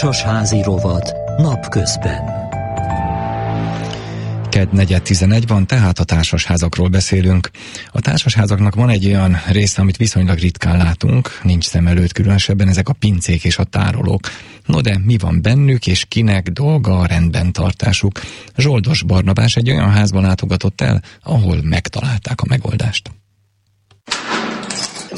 Társasházi rovat napközben. Kedd 4:11 van, tehát a társasházakról beszélünk. A társasházaknak van egy olyan része, amit viszonylag ritkán látunk, nincs szem előtt különösebben, ezek a pincék és a tárolók. No de mi van bennük, és kinek dolga a rendben tartásuk? Zsoldos Barnabás egy olyan házban látogatott el, ahol megtalálták a megoldást.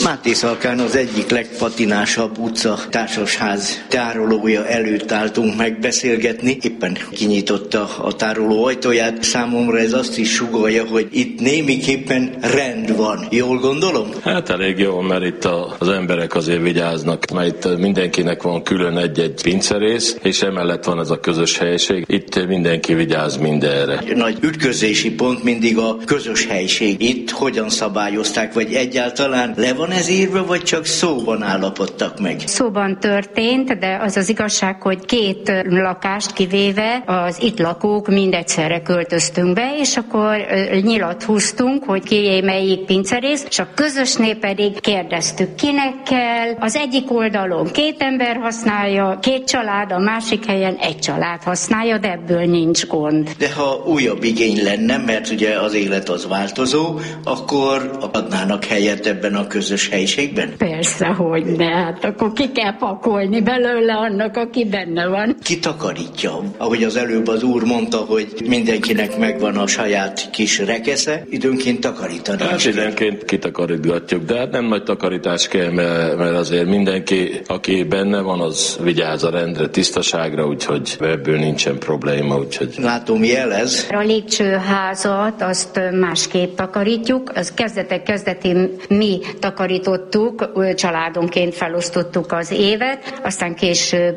Mátészalkán az egyik legpatinásabb utca társasház tárolója előtt álltunk megbeszélgetni. Éppen kinyitotta a tároló ajtóját. Számomra ez azt is sugallja, hogy itt némiképpen rend van. Jól gondolom? Hát elég jól, mert itt az emberek azért vigyáznak, mert itt mindenkinek van külön egy-egy pincerész, és emellett van ez a közös helyiség. Itt mindenki vigyáz mindenre. Nagy ütközési pont mindig a közös helyiség. Itt hogyan szabályozták, vagy egyáltalán le van ez írva, vagy csak szóban állapodtak meg? Szóban történt, de az az igazság, hogy 2 lakást kivéve az itt lakók mindegyszerre költöztünk be, és akkor nyilat húztunk, hogy kié melyik pincerész, és a közösnél pedig kérdeztük, kinek kell. Az egyik oldalon 2 ember használja, 2 család, a másik helyen 1 család használja, de ebből nincs gond. De ha újabb igény lenne, mert ugye az élet az változó, akkor adnának helyet ebben a közös helyiségben? Persze, hogy ne. Hát akkor ki kell pakolni belőle annak, aki benne van. Ki takarítja? Ahogy az előbb az úr mondta, hogy mindenkinek megvan a saját kis rekesze, időnként takarítani. Hát időnként kitakarítgatjuk, de hát nem nagy takarítás kell, mert azért mindenki, aki benne van, az vigyáz a rendre, tisztaságra, úgyhogy ebből nincsen probléma. Úgyhogy... Látom, jelez. A lépcsőházat azt másképp takarítjuk. Az kezdetén mi takarítottuk, családonként felosztottuk az évet, aztán később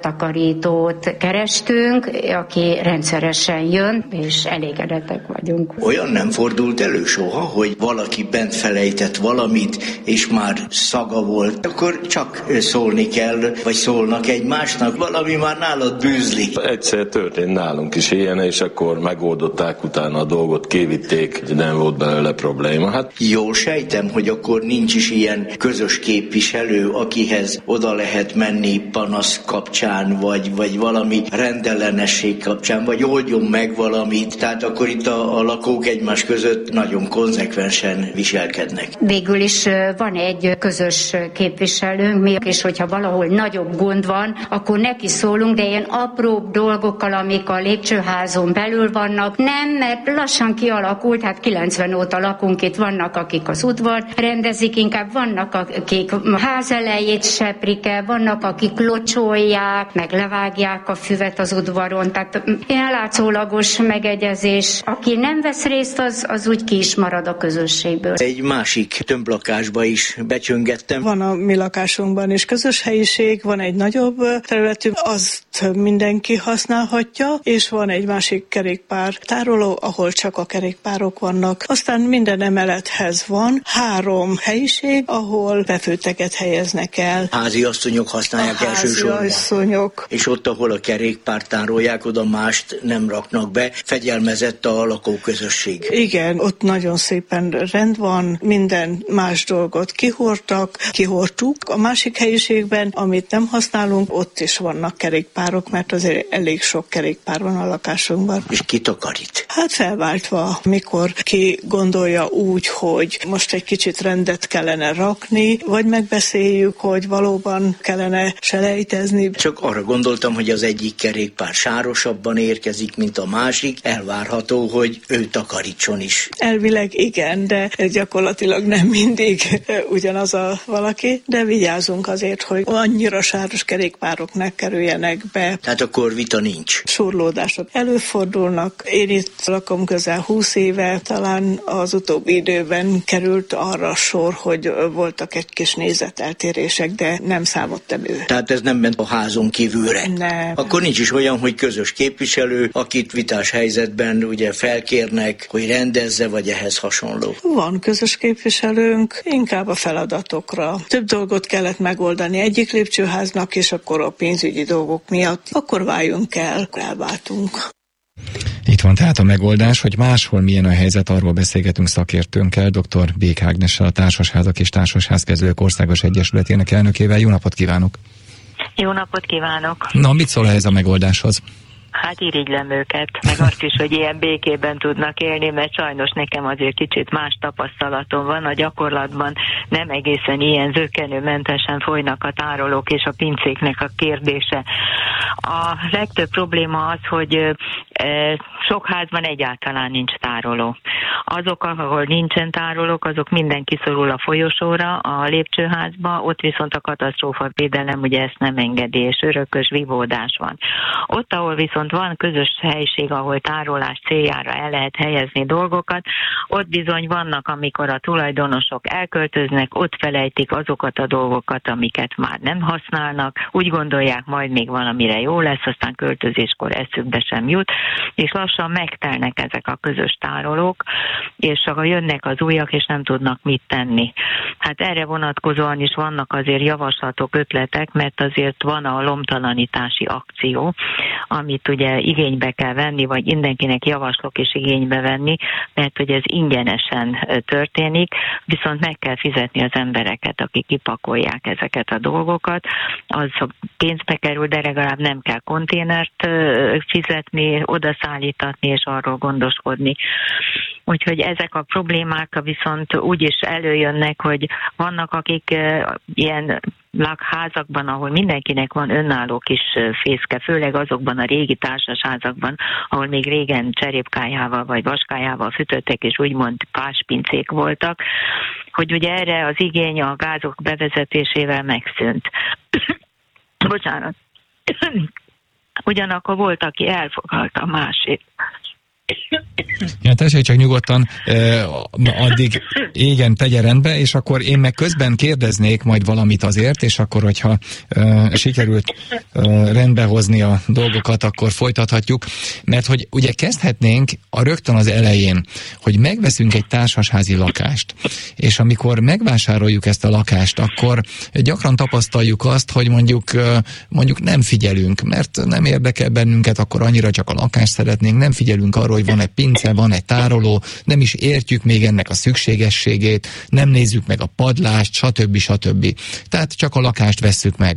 takarítót kerestünk, aki rendszeresen jön, és elégedettek vagyunk. Olyan nem fordult elő soha, hogy valaki bent felejtett valamit, és már szaga volt. Akkor csak szólni kell, vagy szólnak egymásnak, valami már nálad bűzlik. Egyszer történt nálunk is ilyen, és akkor megoldották utána a dolgot, kivitték, nem volt belőle probléma. Hát jól sejtem, hogy akkor nincs is ilyen közös képviselő, akihez oda lehet menni panasz kapcsán, vagy valami rendellenesség kapcsán, vagy oldjon meg valamit. Tehát akkor itt a lakók egymás között nagyon konzekvensen viselkednek. Végül is van egy közös képviselőnk, mi is, hogyha valahol nagyobb gond van, akkor neki szólunk, de ilyen apróbb dolgokkal, amik a lépcsőházon belül vannak, nem, mert lassan kialakult, hát 90 óta lakunk itt, vannak, akik az udvart rendezik, inkább vannak, akik házelejét seprike, vannak, akik locsolják, meg levágják a füvet az udvaron, tehát ilyen látszólagos megegyezés. Aki nem vesz részt, az úgy ki is marad a közösségből. Egy másik tömblakásba is becsöngettem. Van a mi lakásunkban is közös helyiség, van egy nagyobb területünk, azt mindenki használhatja, és van egy másik kerékpár tároló, ahol csak a kerékpárok vannak. Aztán minden emelethez van 3 helyiség, ahol befőtteket helyeznek el. Háziasszonyok használják elsősorban. Háziasszonyok. És ott, ahol a kerékpárt tárolják, oda mást nem raknak be. Fegyelmezett a lakóközösség. Igen, ott nagyon szépen rend van, minden más dolgot kihordtuk. A másik helyiségben, amit nem használunk, ott is vannak kerékpárok, mert azért elég sok kerékpár van a lakásunkban. És ki takarít? Hát felváltva, mikor ki gondolja úgy, hogy most egy kicsit rendet kellene rakni, vagy megbeszéljük, hogy valóban kellene selejtezni. Csak arra gondoltam, hogy az egyik kerékpár sárosabban érkezik, mint a másik. Elvárható, hogy ő takarítson is. Elvileg igen, de gyakorlatilag nem mindig ugyanaz a valaki, de vigyázunk azért, hogy annyira sáros kerékpárok ne kerüljenek be. Tehát akkor vita nincs. Surlódások előfordulnak. Én itt lakom közel 20 éve, talán az utóbbi időben került arra sor, hogy voltak egy kis nézeteltérések, de nem számott elő. Tehát ez nem ment a házon kívülre? Nem. Akkor nincs is olyan, hogy közös képviselő, akit vitás helyzetben ugye felkérnek, hogy rendezze, vagy ehhez hasonló? Van közös képviselőnk, inkább a feladatokra. Több dolgot kellett megoldani egyik lépcsőháznak, és akkor a pénzügyi dolgok miatt. Akkor váljunk el, elváltunk. Itt van tehát a megoldás, hogy máshol milyen a helyzet, arról beszélgetünk szakértőnkkel, dr. Bék Ágnessel, a Társasházak és Társasházkezelők Országos Egyesületének elnökével. Jó napot kívánok! Jó napot kívánok! Na, mit szól ehhez a megoldáshoz? Hát irigylem őket, meg azt is, hogy ilyen békében tudnak élni, mert sajnos nekem azért kicsit más tapasztalatom van, a gyakorlatban nem egészen ilyen zökkenőmentesen folynak a tárolók és a pincéknek a kérdése. A legtöbb probléma az, hogy sok házban egyáltalán nincs tároló. Azok, ahol nincsen tárolók, azok minden kiszorul a folyosóra, a lépcsőházba, ott viszont a katasztrófa védelem ugye ezt nem engedi, és örökös vívódás van. Ott, ahol viszont van közös helyiség, ahol tárolás céljára el lehet helyezni dolgokat, ott bizony vannak, amikor a tulajdonosok elköltöznek, ott felejtik azokat a dolgokat, amiket már nem használnak, úgy gondolják, majd még valamire jó lesz, aztán költözéskor eszükbe sem jut, és lassan megtelnek ezek a közös tárolók, és akkor jönnek az újak, és nem tudnak mit tenni. Hát erre vonatkozóan is vannak azért javaslatok, ötletek, mert azért van a lomtalanítási akció, amit ugye igénybe kell venni, vagy mindenkinek javaslok és igénybe venni, mert hogy ez ingyenesen történik, viszont meg kell fizetni az embereket, akik kipakolják ezeket a dolgokat. Az pénzbe kerül, de legalább nem kell konténert fizetni, odaszállítatni és arról gondoskodni. Úgyhogy ezek a problémák viszont úgy is előjönnek, hogy vannak, akik ilyen lakházakban, ahol mindenkinek van önálló kis fészke, főleg azokban a régi társasházakban, ahol még régen cserépkályával vagy vaskályával fűtöttek, és úgymond páspincék voltak, hogy ugye erre az igény a gázok bevezetésével megszűnt. Bocsánat. Ugyanakkor volt, aki elfoglalta a másik. Ja, tessék csak nyugodtan, addig igen, tegye rendbe, és akkor én meg közben kérdeznék majd valamit azért, és akkor, hogyha sikerült rendbehozni a dolgokat, akkor folytathatjuk, mert hogy ugye kezdhetnénk a rögtön az elején, hogy megveszünk egy társasházi lakást, és amikor megvásároljuk ezt a lakást, akkor gyakran tapasztaljuk azt, hogy mondjuk nem figyelünk, mert nem érdekel bennünket, akkor annyira csak a lakást szeretnénk, nem figyelünk arról, hogy van egy pince, van egy tároló, nem is értjük még ennek a szükségességét, nem nézzük meg a padlást, stb. Stb. Tehát csak a lakást vesszük meg.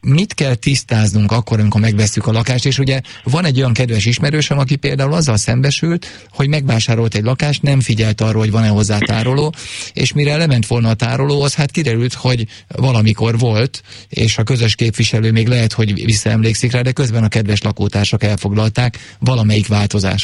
Mit kell tisztáznunk akkor, amikor megvesszük a lakást? És ugye van egy olyan kedves ismerősöm, aki például azzal szembesült, hogy megvásárolt egy lakást, nem figyelt arról, hogy van-e hozzá tároló, és mire lement volna a tárolóhoz, hát kiderült, hogy valamikor volt, és a közös képviselő még lehet, hogy visszaemlékszik rá, de közben a kedves lakótársak elfoglalták valamelyik változás.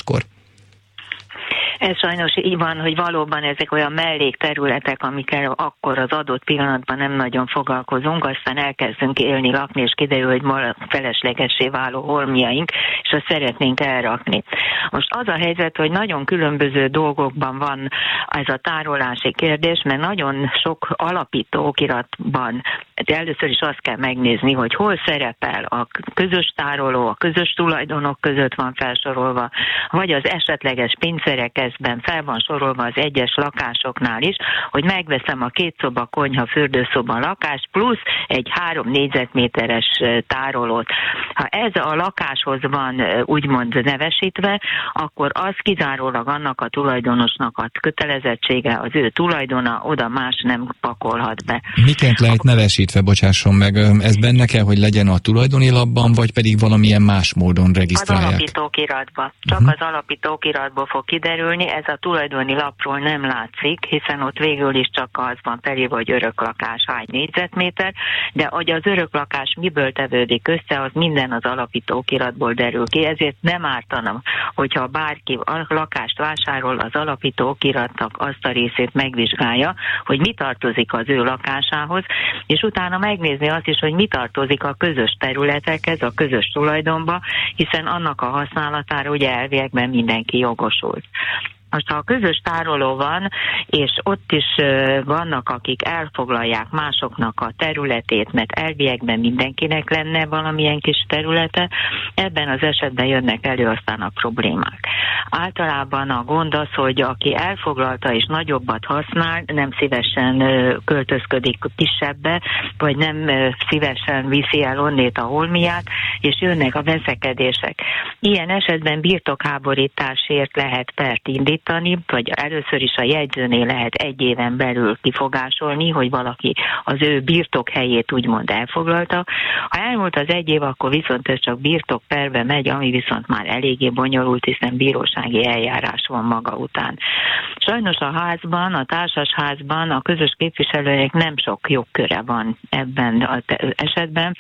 Ez sajnos így van, hogy valóban ezek olyan mellékterületek, amikkel akkor az adott pillanatban nem nagyon foglalkozunk, aztán elkezdünk élni, lakni, és kiderül, hogy ma feleslegessé váló holmiaink, és azt szeretnénk elrakni. Most az a helyzet, hogy nagyon különböző dolgokban van ez a tárolási kérdés, mert nagyon sok alapító okiratban, de először is azt kell megnézni, hogy hol szerepel a közös tároló, a közös tulajdonok között van felsorolva, vagy az esetleges pincerek ezben fel van sorolva az egyes lakásoknál is, hogy megveszem a két szoba, konyha, fürdőszoba lakást, plusz egy 3 négyzetméteres tárolót. Ha ez a lakáshoz van úgymond nevesítve, akkor az kizárólag annak a tulajdonosnak a kötelezettsége, az ő tulajdona, oda más nem pakolhat be. Miként lehet nevesíteni? Bocsásson meg, ez benne kell, hogy legyen a tulajdoni labban, vagy pedig valamilyen más módon regisztrálják? Az alapítókiratba. Csak az alapítókiratból fog kiderülni, ez a tulajdoni lapról nem látszik, hiszen ott végül is csak az van felírva, hogy öröklakás hány négyzetméter, de hogy az öröklakás miből tevődik össze, az minden az alapítókiratból derül ki, ezért nem ártana, hogyha bárki lakást vásárol, az alapítókiratnak azt a részét megvizsgálja, hogy mi tartozik az ő lakásához, és utána megnézni azt is, hogy mi tartozik a közös területekhez, a közös tulajdonba, hiszen annak a használatára ugye elviekben mindenki jogosult. Most ha a közös tároló van, és ott is vannak, akik elfoglalják másoknak a területét, mert elviekben mindenkinek lenne valamilyen kis területe, ebben az esetben jönnek elő aztán a problémák. Általában a gond az, hogy aki elfoglalta és nagyobbat használ, nem szívesen költözködik kisebbbe, vagy nem szívesen viszi el onnét a holmiát, és jönnek a veszekedések. Ilyen esetben birtokháborításért lehet pert indítani, állítani, vagy először is a jegyzőnél lehet egy éven belül kifogásolni, hogy valaki az ő birtokhelyét úgymond elfoglalta. Ha elmúlt az egy év, akkor viszont ez csak birtokperbe megy, ami viszont már eléggé bonyolult, hiszen bírósági eljárás van maga után. Sajnos a házban, a társasházban a közös képviselőnek nem sok jogköre van ebben az esetben.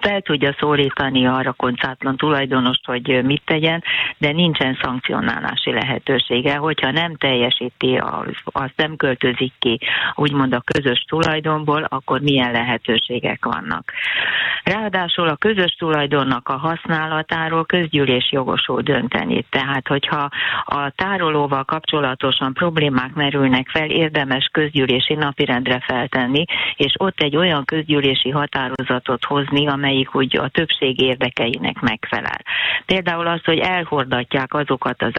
Fel tudja szólítani arra koncátlan tulajdonost, hogy mit tegyen, de nincsen szankcionálási lehetősége, hogyha nem teljesíti, azt nem költözik ki, úgymond a közös tulajdonból, akkor milyen lehetőségek vannak. Ráadásul a közös tulajdonnak a használatáról közgyűlés jogosult dönteni. Tehát, hogyha a tárolóval kapcsolatosan problémák merülnek fel, érdemes közgyűlési napirendre feltenni, és ott egy olyan közgyűlési határozatot hozni, amelyik úgy a többség érdekeinek megfelel. Például az, hogy elhordatják azokat az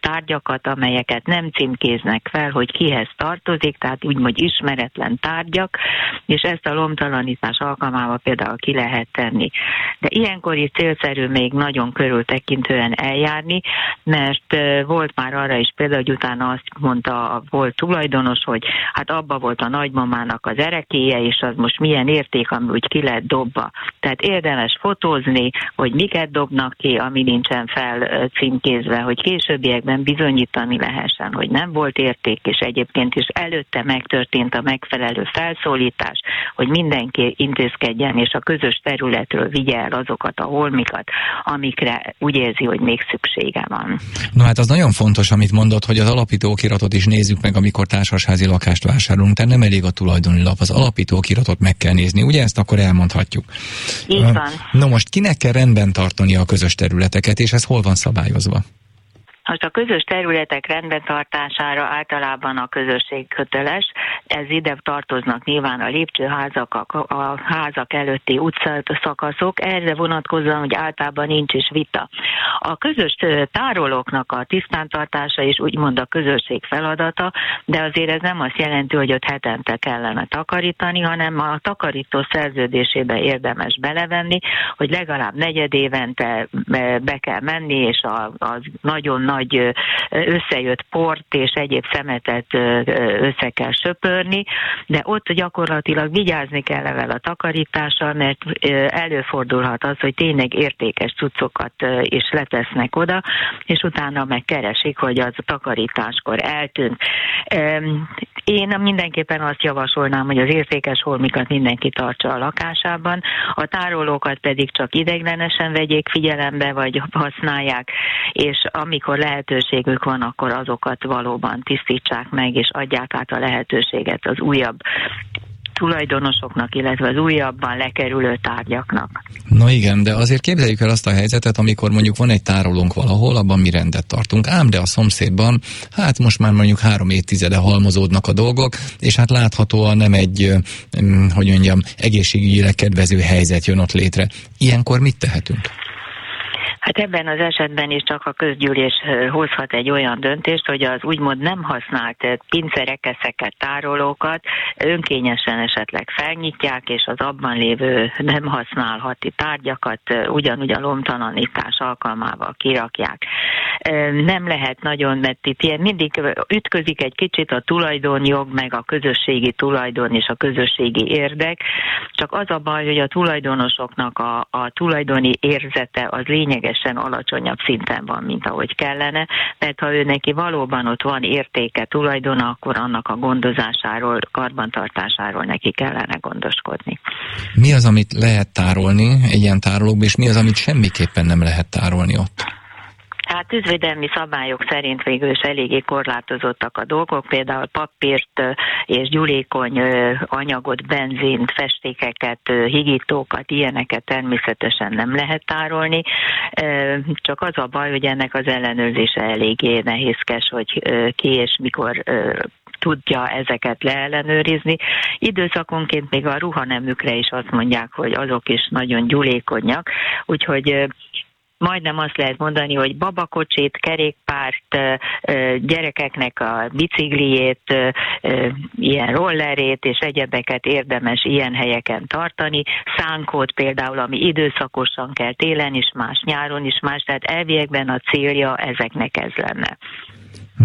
tárgyakat, amelyeket nem címkéznek fel, hogy kihez tartozik, tehát úgymond ismeretlen tárgyak, és ezt a lomtalanítás alkalmával például ki lehet tenni. De ilyenkor is célszerű még nagyon körültekintően eljárni, mert volt már arra is például, hogy utána azt mondta, volt tulajdonos, hogy hát abba volt a nagymamának az erekéje, és az most milyen érték, ami úgy ki lett dobva. Tehát érdemes fotózni, hogy miket dobnak ki, ami nincsen felcímkézve, hogy későbbiekben bizonyítani lehessen, hogy nem volt érték, és egyébként is előtte megtörtént a megfelelő felszólítás, hogy mindenki intézkedjen, és a közös területről vigye el azokat a holmikat, amikre úgy érzi, hogy még szüksége van. Na hát az nagyon fontos, amit mondott, hogy az alapítókiratot is nézzük meg, amikor társasházi lakást vásárolunk, tehát nem elég a tulajdoni lap, az alapítókiratot meg kell nézni, ugye ezt akkor elmondhatjuk. Így van. Na most kinek kell rendben tartania a közös területeket, és ez hol van szabályozva? Most a közös területek rendben tartására általában a közösség köteles, ez ide tartoznak nyilván a lépcsőházak, a házak előtti utcaszakaszok, erre vonatkozóan, hogy általában nincs is vita. A közös tárolóknak a tisztántartása is úgymond a közösség feladata, de azért ez nem azt jelenti, hogy ott hetente kellene takarítani, hanem a takarító szerződésébe érdemes belevenni, hogy legalább negyedévente be kell menni, és az nagyon nagy összejött port és egyéb szemetet össze kell söpörni, de ott gyakorlatilag vigyázni kell ezzel a takarítással, mert előfordulhat az, hogy tényleg értékes cuccokat is letesznek oda, és utána megkeresik, hogy az a takarításkor eltűnt. Én mindenképpen azt javasolnám, hogy az értékes holmikat mindenki tartsa a lakásában, a tárolókat pedig csak ideiglenesen vegyék figyelembe, vagy használják, és amikor lehetőségük van, akkor azokat valóban tisztítsák meg, és adják át a lehetőséget az újabb tulajdonosoknak, illetve az újabban lekerülő tárgyaknak. Na igen, de azért képzeljük el azt a helyzetet, amikor mondjuk van egy tárolónk valahol, abban mi rendet tartunk. Ám de a szomszédban, hát most már mondjuk 3 évtizede halmozódnak a dolgok, és hát láthatóan nem egy, hogy mondjam, egészségügyileg kedvező helyzet jön ott létre. Ilyenkor mit tehetünk? Hát ebben az esetben is csak a közgyűlés hozhat egy olyan döntést, hogy az úgymond nem használt pincerekeszeket, tárolókat önkényesen esetleg felnyitják, és az abban lévő nem használható tárgyakat ugyanúgy a lomtalanítás alkalmával kirakják. Nem lehet nagyon, mert itt mindig ütközik egy kicsit a tulajdonjog, meg a közösségi tulajdon és a közösségi érdek, csak az a baj, hogy a tulajdonosoknak a tulajdoni érzete az lényeges alacsonyabb szinten van, mint ahogy kellene, mert ha ő neki valóban ott van értéke, tulajdona, akkor annak a gondozásáról, karbantartásáról neki kellene gondoskodni. Mi az, amit lehet tárolni egy ilyen tárolókban, és mi az, amit semmiképpen nem lehet tárolni ott? Hát tűzvédelmi szabályok szerint végül is eléggé korlátozottak a dolgok, például papírt és gyulékony anyagot, benzint, festékeket, higítókat, ilyeneket természetesen nem lehet tárolni, csak az a baj, hogy ennek az ellenőrzése eléggé nehézkes, hogy ki és mikor tudja ezeket leellenőrizni. Időszakonként még a ruhanemükre is azt mondják, hogy azok is nagyon gyulékonyak, úgyhogy majdnem azt lehet mondani, hogy babakocsit, kerékpárt, gyerekeknek a bicikliét, ilyen rollerét és egyebeket érdemes ilyen helyeken tartani. Szánkót például, ami időszakosan kell télen is, más nyáron is más, tehát elviekben a célja ezeknek ez lenne.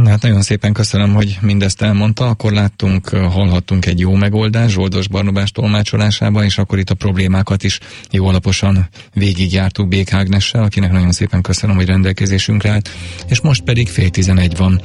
Hát nagyon szépen köszönöm, hogy mindezt elmondta. Akkor láttunk, hallhattunk egy jó megoldást Zsoldos Barnabás tolmácsolásában, és akkor itt a problémákat is jó alaposan végigjártuk Bék Ágnessel, akinek nagyon szépen köszönöm, hogy rendelkezésünkre állt, és most pedig 10:11 van.